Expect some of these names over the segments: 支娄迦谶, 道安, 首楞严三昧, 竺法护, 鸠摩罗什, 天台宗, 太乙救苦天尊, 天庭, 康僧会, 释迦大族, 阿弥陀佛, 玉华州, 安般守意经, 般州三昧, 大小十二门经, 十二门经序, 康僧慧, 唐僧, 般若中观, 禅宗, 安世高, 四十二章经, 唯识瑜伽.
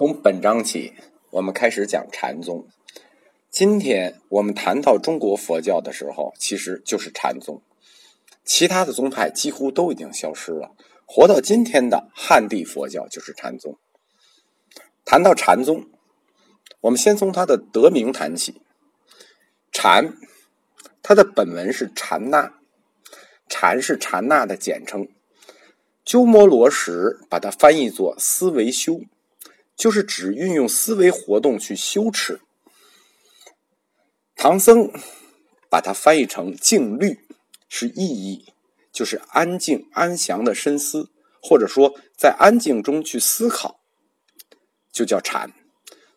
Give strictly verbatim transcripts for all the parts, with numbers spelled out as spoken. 从本章起，我们开始讲禅宗。今天我们谈到中国佛教的时候，其实就是禅宗。其他的宗派几乎都已经消失了，活到今天的汉地佛教就是禅宗。谈到禅宗，我们先从它的得名谈起。禅，它的本文是禅那，禅是禅那的简称。鸠摩罗什把它翻译作思维修，就是指运用思维活动去修持。唐僧把它翻译成静虑，是意义，就是安静安详的深思，或者说在安静中去思考，就叫禅。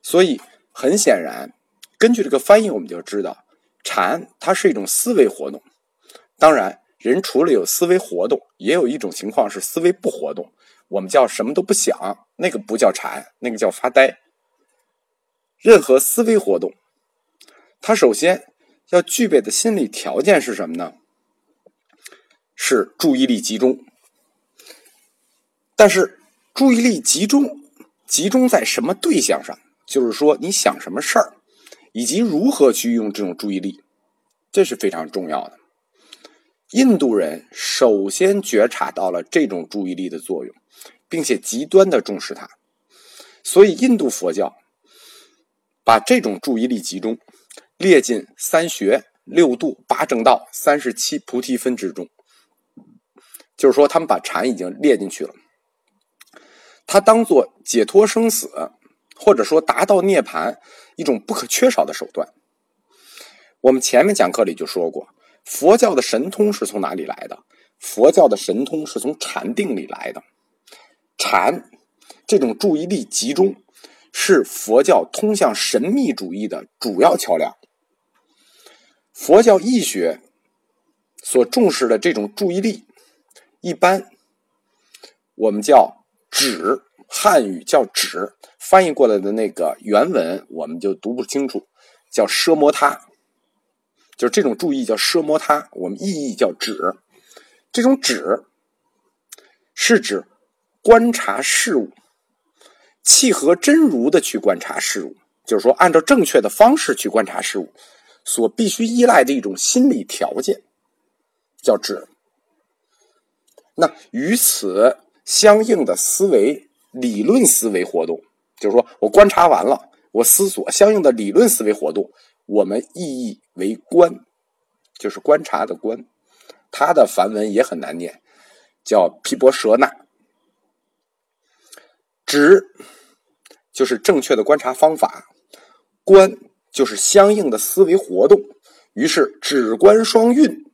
所以很显然，根据这个翻译我们就知道，禅它是一种思维活动。当然，人除了有思维活动，也有一种情况是思维不活动，我们叫什么都不想，那个不叫禅，那个叫发呆。任何思维活动，它首先要具备的心理条件是什么呢？是注意力集中。但是注意力集中，集中在什么对象上？就是说你想什么事儿，以及如何去用这种注意力，这是非常重要的。印度人首先觉察到了这种注意力的作用，并且极端的重视它，所以印度佛教把这种注意力集中列进三学、六度、八正道、三十七菩提分之中，就是说他们把禅已经列进去了，它当作解脱生死，或者说达到涅槃一种不可缺少的手段。我们前面讲课里就说过，佛教的神通是从哪里来的？佛教的神通是从禅定里来的。禅这种注意力集中是佛教通向神秘主义的主要桥梁。佛教义学所重视的这种注意力，一般我们叫止，汉语叫止，翻译过来的那个原文我们就读不清楚，叫奢摩他，就是这种注意叫奢摩他，我们意义叫止。这种止是指观察事物，契合真如的去观察事物，就是说按照正确的方式去观察事物，所必须依赖的一种心理条件叫止。那与此相应的思维，理论思维活动，就是说我观察完了，我思索相应的理论思维活动，我们意义为观，就是观察的观。它的梵文也很难念，叫毗婆舍那。止就是正确的观察方法，观就是相应的思维活动。于是止观双运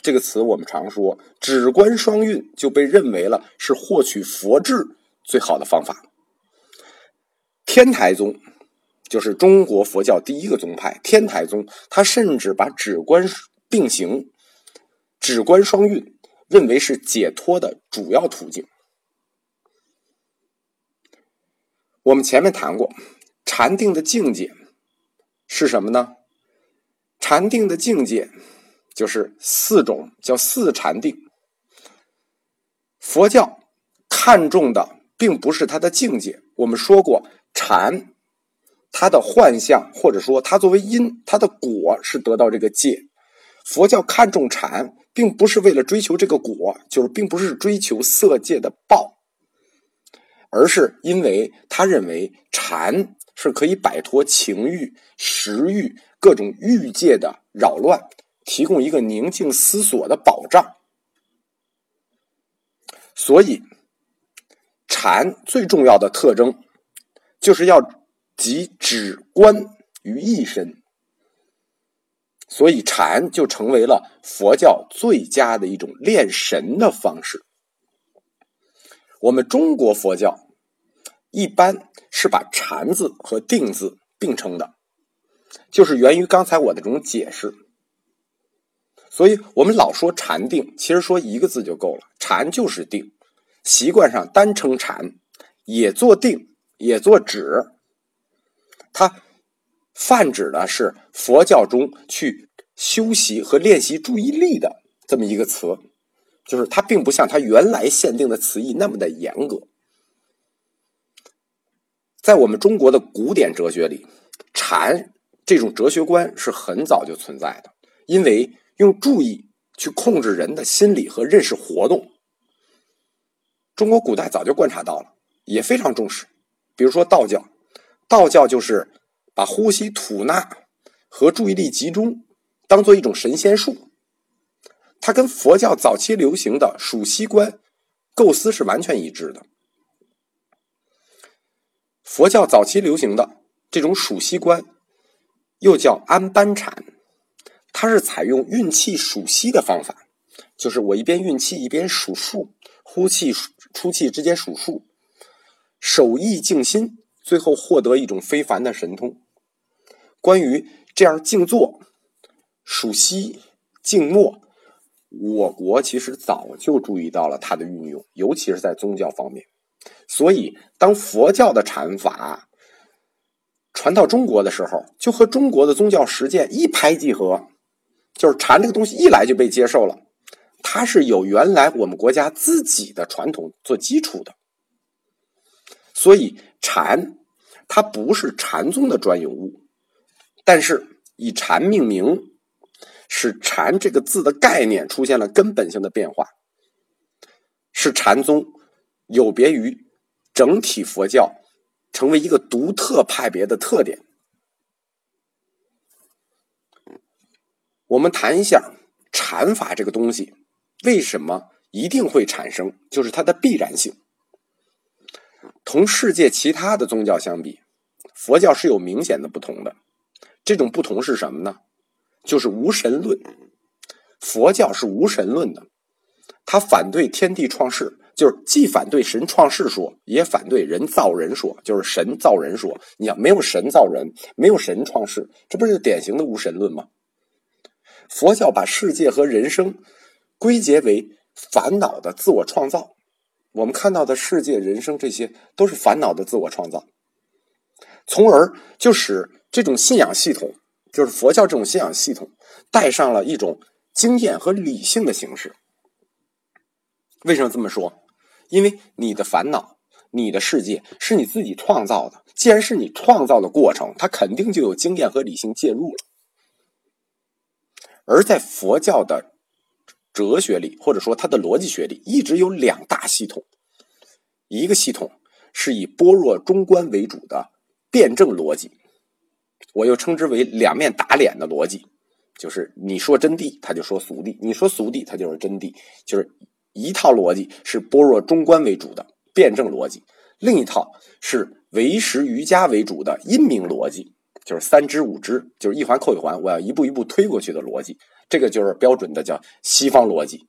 这个词我们常说，止观双运就被认为了是获取佛智最好的方法。天台宗就是中国佛教第一个宗派，天台宗它甚至把止观并行、止观双运认为是解脱的主要途径。我们前面谈过，禅定的境界是什么呢？禅定的境界就是四种，叫四禅定。佛教看重的并不是它的境界，我们说过禅它的幻象，或者说它作为因，它的果是得到这个戒。佛教看重禅并不是为了追求这个果，就是并不是追求色界的报，而是因为他认为禅是可以摆脱情欲、食欲、各种欲界的扰乱，提供一个宁静思索的保障。所以禅最重要的特征就是要即止观于一身，所以禅就成为了佛教最佳的一种练神的方式。我们中国佛教一般是把禅字和定字并称的，就是源于刚才我的这种解释。所以我们老说禅定，其实说一个字就够了，禅就是定，习惯上单称禅，也做定，也做止。它泛指的是佛教中去修习和练习注意力的这么一个词，就是它并不像它原来限定的词义那么的严格。在我们中国的古典哲学里，禅这种哲学观是很早就存在的，因为用注意去控制人的心理和认识活动，中国古代早就观察到了，也非常重视。比如说道教，道教就是把呼吸吐纳和注意力集中当做一种神仙术，它跟佛教早期流行的数息观构思是完全一致的。佛教早期流行的这种数息观又叫安般禅，它是采用运气数息的方法，就是我一边运气一边数数，呼气出气之间数数，守意静心，最后获得一种非凡的神通。关于这样静坐、数息、静默，我国其实早就注意到了它的运用，尤其是在宗教方面。所以当佛教的禅法传到中国的时候，就和中国的宗教实践一拍即合，就是禅这个东西一来就被接受了，它是有原来我们国家自己的传统做基础的。所以禅它不是禅宗的专有物，但是以禅命名，使禅这个字的概念出现了根本性的变化，是禅宗有别于整体佛教成为一个独特派别的特点。我们谈一下禅法这个东西为什么一定会产生，就是它的必然性。同世界其他的宗教相比，佛教是有明显的不同的。这种不同是什么呢？就是无神论。佛教是无神论的，它反对天地创世，就是既反对神创世说，也反对人造人说，就是神造人说。你想，没有神造人，没有神创世，这不是典型的无神论吗？佛教把世界和人生归结为烦恼的自我创造，我们看到的世界、人生这些都是烦恼的自我创造，从而就使这种信仰系统，就是佛教这种信仰系统，带上了一种经验和理性的形式。为什么这么说？因为你的烦恼、你的世界是你自己创造的，既然是你创造的过程，它肯定就有经验和理性介入了。而在佛教的哲学里，或者说它的逻辑学里，一直有两大系统。一个系统是以般若中观为主的辩证逻辑，我又称之为两面打脸的逻辑，就是你说真谛，他就说俗谛，你说俗谛，他就是真谛，就是一套逻辑是般若中观为主的辩证逻辑，另一套是唯识瑜伽为主的因明逻辑，就是三支五支，就是一环扣一环，我要一步一步推过去的逻辑，这个就是标准的叫西方逻辑。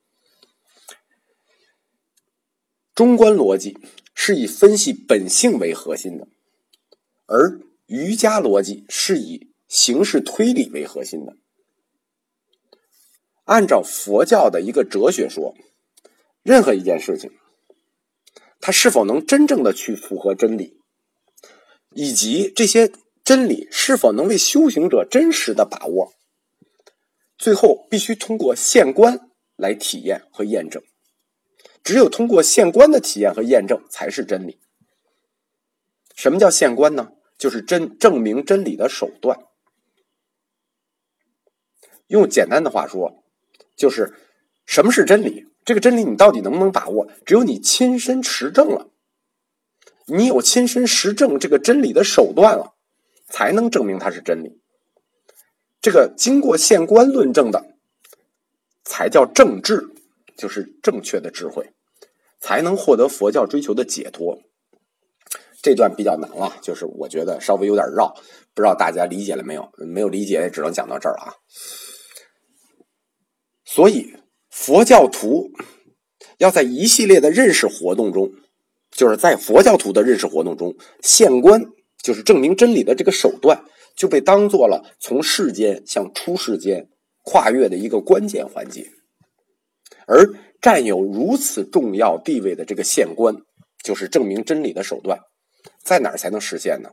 中观逻辑是以分析本性为核心的，而瑜伽逻辑是以形式推理为核心的。按照佛教的一个哲学说，任何一件事情它是否能真正的去符合真理，以及这些真理是否能为修行者真实的把握，最后必须通过现观来体验和验证。只有通过现观的体验和验证才是真理。什么叫现观呢？就是真证明真理的手段。用简单的话说，就是什么是真理，这个真理你到底能不能把握，只有你亲身实证了，你有亲身实证这个真理的手段了，才能证明它是真理。这个经过现观论证的才叫正智，就是正确的智慧，才能获得佛教追求的解脱。这段比较难了，就是我觉得稍微有点绕，不知道大家理解了没有，没有理解也只能讲到这儿啊。所以佛教徒要在一系列的认识活动中，就是在佛教徒的认识活动中，现观就是证明真理的这个手段，就被当作了从世间向出世间跨越的一个关键环节。而占有如此重要地位的这个现观，就是证明真理的手段，在哪儿才能实现呢？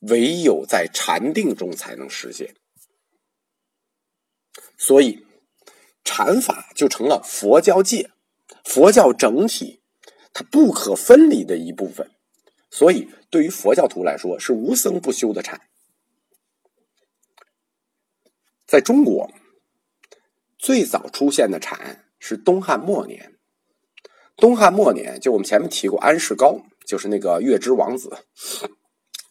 唯有在禅定中才能实现。所以禅法就成了佛教界、佛教整体它不可分离的一部分，所以对于佛教徒来说是无僧不修的禅。在中国最早出现的禅是东汉末年。东汉末年，就我们前面提过安世高，就是那个月支王子，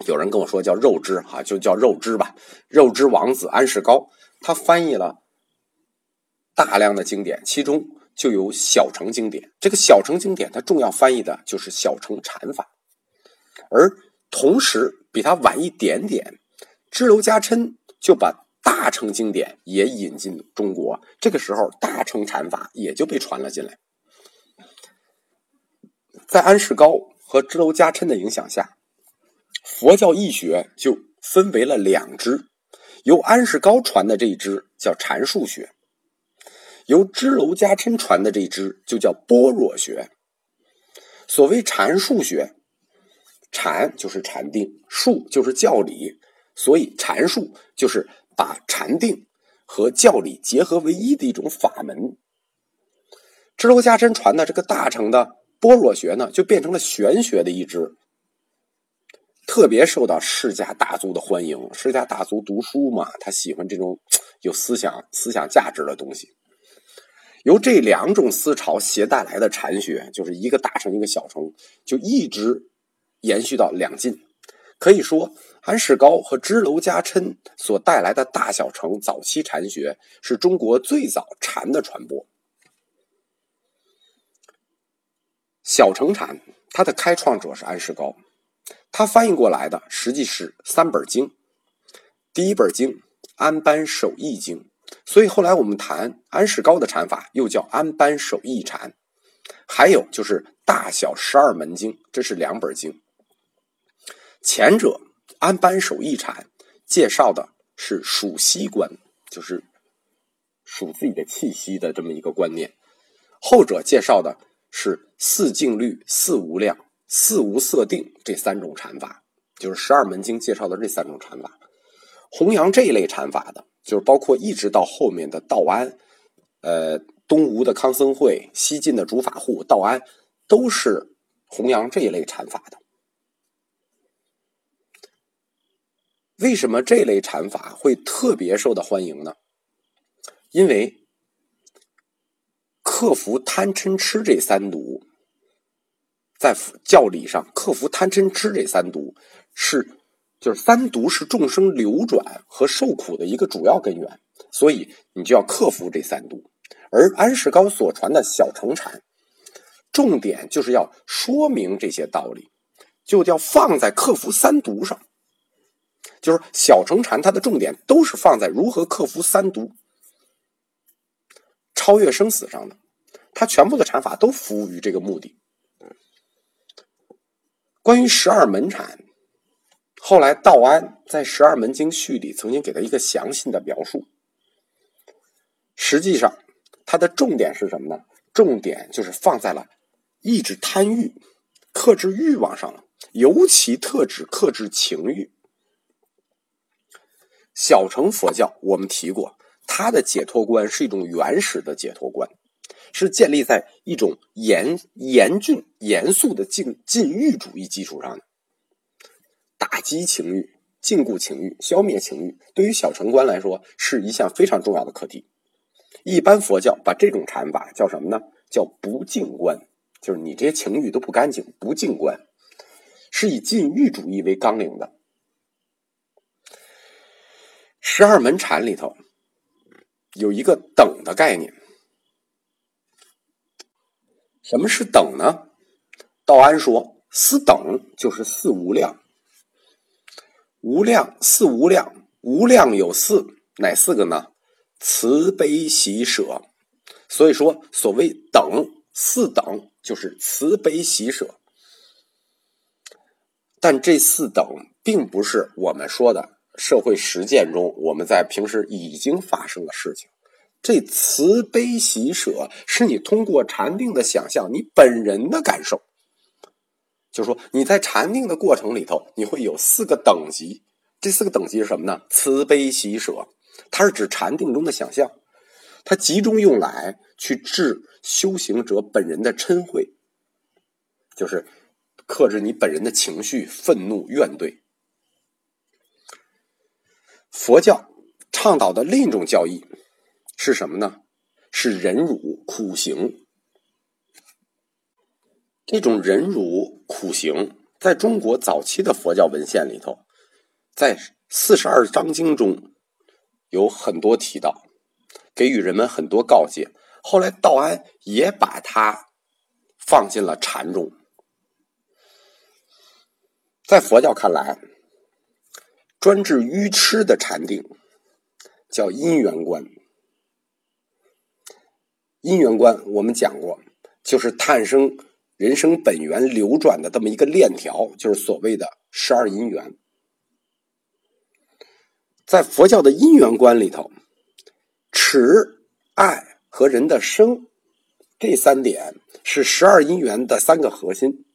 有人跟我说叫肉支啊，就叫肉支吧。肉支王子安世高，他翻译了大量的经典，其中就有小乘经典。这个小乘经典，它重要翻译的就是小乘禅法。而同时比他晚一点点，支娄迦谶就把大乘经典也引进中国，这个时候大乘禅法也就被传了进来。在安世高和支娄迦谶的影响下，佛教义学就分为了两支，由安世高传的这一支叫禅数学，由支娄迦谶传的这一支就叫般若学。所谓禅数学，禅就是禅定，数就是教理，所以禅数就是把禅定和教理结合为一的一种法门。支娄迦谶传的这个大乘的般若学呢，就变成了玄学的一支，特别受到释迦大族的欢迎。释迦大族读书嘛，他喜欢这种有思想思想价值的东西。由这两种思潮携带来的禅学，就是一个大乘一个小乘，就一直延续到两晋。可以说安世高和支娄迦谶所带来的大小乘早期禅学是中国最早禅的传播。小乘禅它的开创者是安世高，他翻译过来的实际是三本经。第一本经安般守意经，所以后来我们谈安世高的禅法又叫安般守意禅。还有就是大小十二门经，这是两本经。前者安般守意禅介绍的是数息观，就是数自己的气息的这么一个观念；后者介绍的是四静虑、四无量、四无色定这三种禅法，就是十二门经介绍的这三种禅法。弘扬这一类禅法的，就是包括一直到后面的道安，呃，东吴的康僧会、西晋的竺法护、道安，都是弘扬这一类禅法的。为什么这类禅法会特别受到欢迎呢？因为克服贪嗔痴这三毒，在教理上克服贪嗔痴这三毒是，就是三毒是众生流转和受苦的一个主要根源，所以你就要克服这三毒。而安世高所传的小乘禅，重点就是要说明这些道理，就要放在克服三毒上。就是小乘禅它的重点都是放在如何克服三毒、超越生死上的，它全部的禅法都服务于这个目的。关于十二门禅，后来道安在《十二门经序》里曾经给他一个详细的描述。实际上它的重点是什么呢？重点就是放在了抑制贪欲、克制欲望上了，尤其特指克制情欲。小乘佛教我们提过，它的解脱观是一种原始的解脱观，是建立在一种严严峻严肃的禁禁欲主义基础上的，打击情欲、禁锢情欲、消灭情欲，对于小乘观来说是一项非常重要的课题。一般佛教把这种禅法叫什么呢？叫不净观，就是你这些情欲都不干净，不净观是以禁欲主义为纲领的。十二门禅里头有一个等的概念，什么是等呢？道安说四等就是四无量，无量四无量，无量有四，哪四个呢？慈悲喜舍。所以说所谓等四等就是慈悲喜舍，但这四等并不是我们说的社会实践中我们在平时已经发生的事情。这慈悲喜舍是你通过禅定的想象，你本人的感受，就是说你在禅定的过程里头你会有四个等级。这四个等级是什么呢？慈悲喜舍它是指禅定中的想象，它集中用来去治修行者本人的嗔恚，就是克制你本人的情绪、愤怒、怨怼。佛教倡导的另一种教义是什么呢？是忍辱苦行。这种忍辱苦行在中国早期的佛教文献里头，在四十二章经中有很多提到，给予人们很多告诫。后来道安也把它放进了禅中。在佛教看来，专治愚痴的禅定叫因缘观。因缘观我们讲过，就是探生人生本源流转的这么一个链条，就是所谓的十二因缘。在佛教的因缘观里头，持、爱和人的生这三点是十二因缘的三个核心，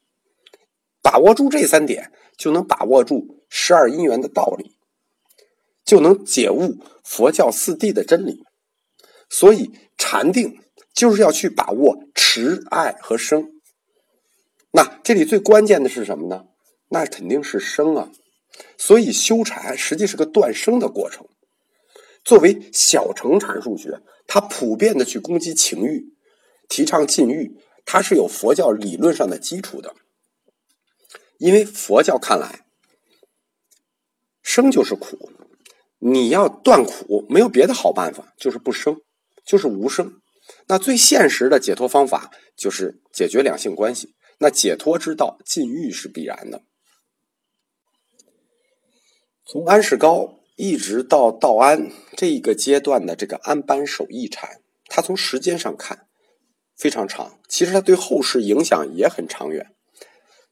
把握住这三点，就能把握住十二因缘的道理，就能解悟佛教四谛的真理。所以禅定就是要去把握持、爱和生。那这里最关键的是什么呢？那肯定是生啊。所以修禅实际是个断生的过程。作为小乘禅术学，它普遍的去攻击情欲，提倡禁欲，它是有佛教理论上的基础的。因为佛教看来，生就是苦，你要断苦没有别的好办法，就是不生，就是无生。那最现实的解脱方法就是解决两性关系，那解脱之道禁欲是必然的。从安世高一直到道安这一个阶段的这个安般守意禅，它从时间上看非常长，其实它对后世影响也很长远。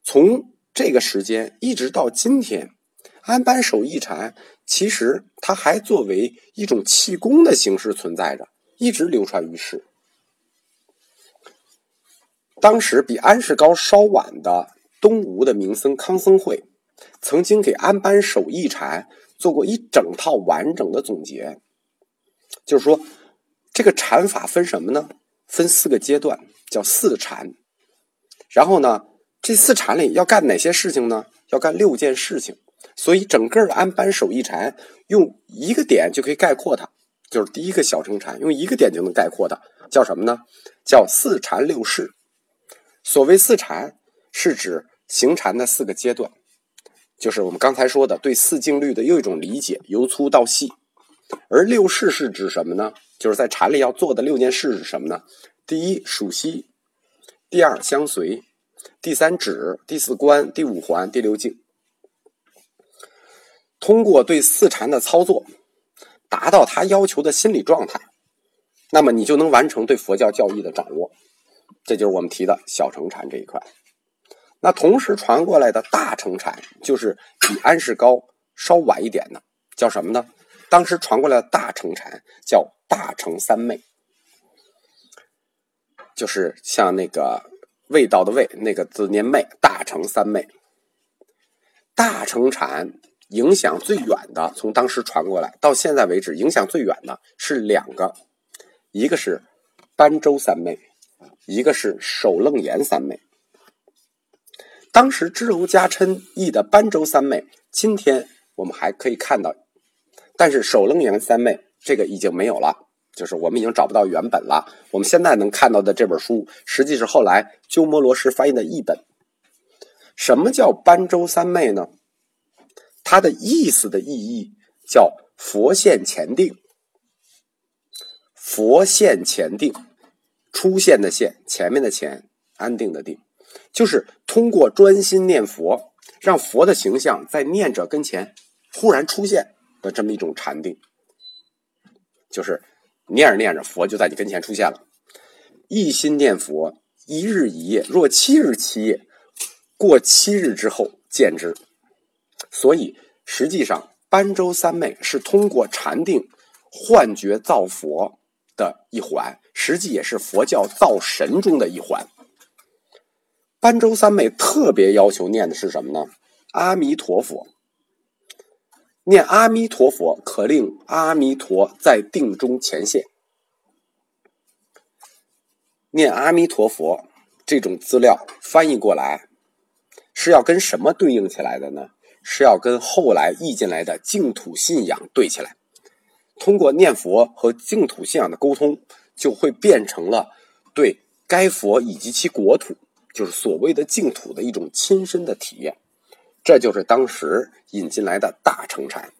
从这个时间一直到今天，安般守意禅其实它还作为一种气功的形式存在着，一直流传于世。当时比安世高稍晚的东吴的名僧康僧慧曾经给安般守意禅做过一整套完整的总结，就是说这个禅法分什么呢？分四个阶段，叫四禅。然后呢，这四禅里要干哪些事情呢？要干六件事情。所以整个的安般守意禅用一个点就可以概括它，就是第一个小乘禅用一个点就能概括它，叫什么呢？叫四禅六事。所谓四禅是指行禅的四个阶段，就是我们刚才说的对四静虑的又一种理解，由粗到细。而六事是指什么呢？就是在禅里要做的六件事是什么呢？第一，属息；第二，相随；第三，止；第四，观；第五，环；第六，静。通过对四禅的操作，达到他要求的心理状态，那么你就能完成对佛教教义的掌握。这就是我们提的小乘禅这一块。那同时传过来的大乘禅，就是比安世高稍晚一点的，叫什么呢？当时传过来的大乘禅叫大乘三昧，就是像那个味道的味，那个字念昧，大乘三昧。大乘禅影响最远的，从当时传过来到现在为止，影响最远的是两个，一个是般州三昧，一个是首楞严三昧。当时支娄迦谶译的般州三昧今天我们还可以看到，但是首楞严三昧这个已经没有了，就是我们已经找不到原本了。我们现在能看到的这本书实际是后来鸠摩罗什翻译的译本。什么叫般州三昧呢？它的意思的意义叫佛现前定。佛现前定，出现的现，前面的前，安定的定，就是通过专心念佛，让佛的形象在念者跟前忽然出现的这么一种禅定，就是念着念着佛就在你跟前出现了。一心念佛，一日一夜，若七日七夜，过七日之后见之。所以实际上般州三昧是通过禅定幻觉造佛的一环，实际也是佛教造神中的一环。般州三昧特别要求念的是什么呢？阿弥陀佛。念阿弥陀佛可令阿弥陀在定中前现。念阿弥陀佛这种资料翻译过来是要跟什么对应起来的呢？是要跟后来译进来的净土信仰对起来。通过念佛和净土信仰的沟通，就会变成了对该佛以及其国土，就是所谓的净土的一种亲身的体验。这就是当时引进来的大乘禅。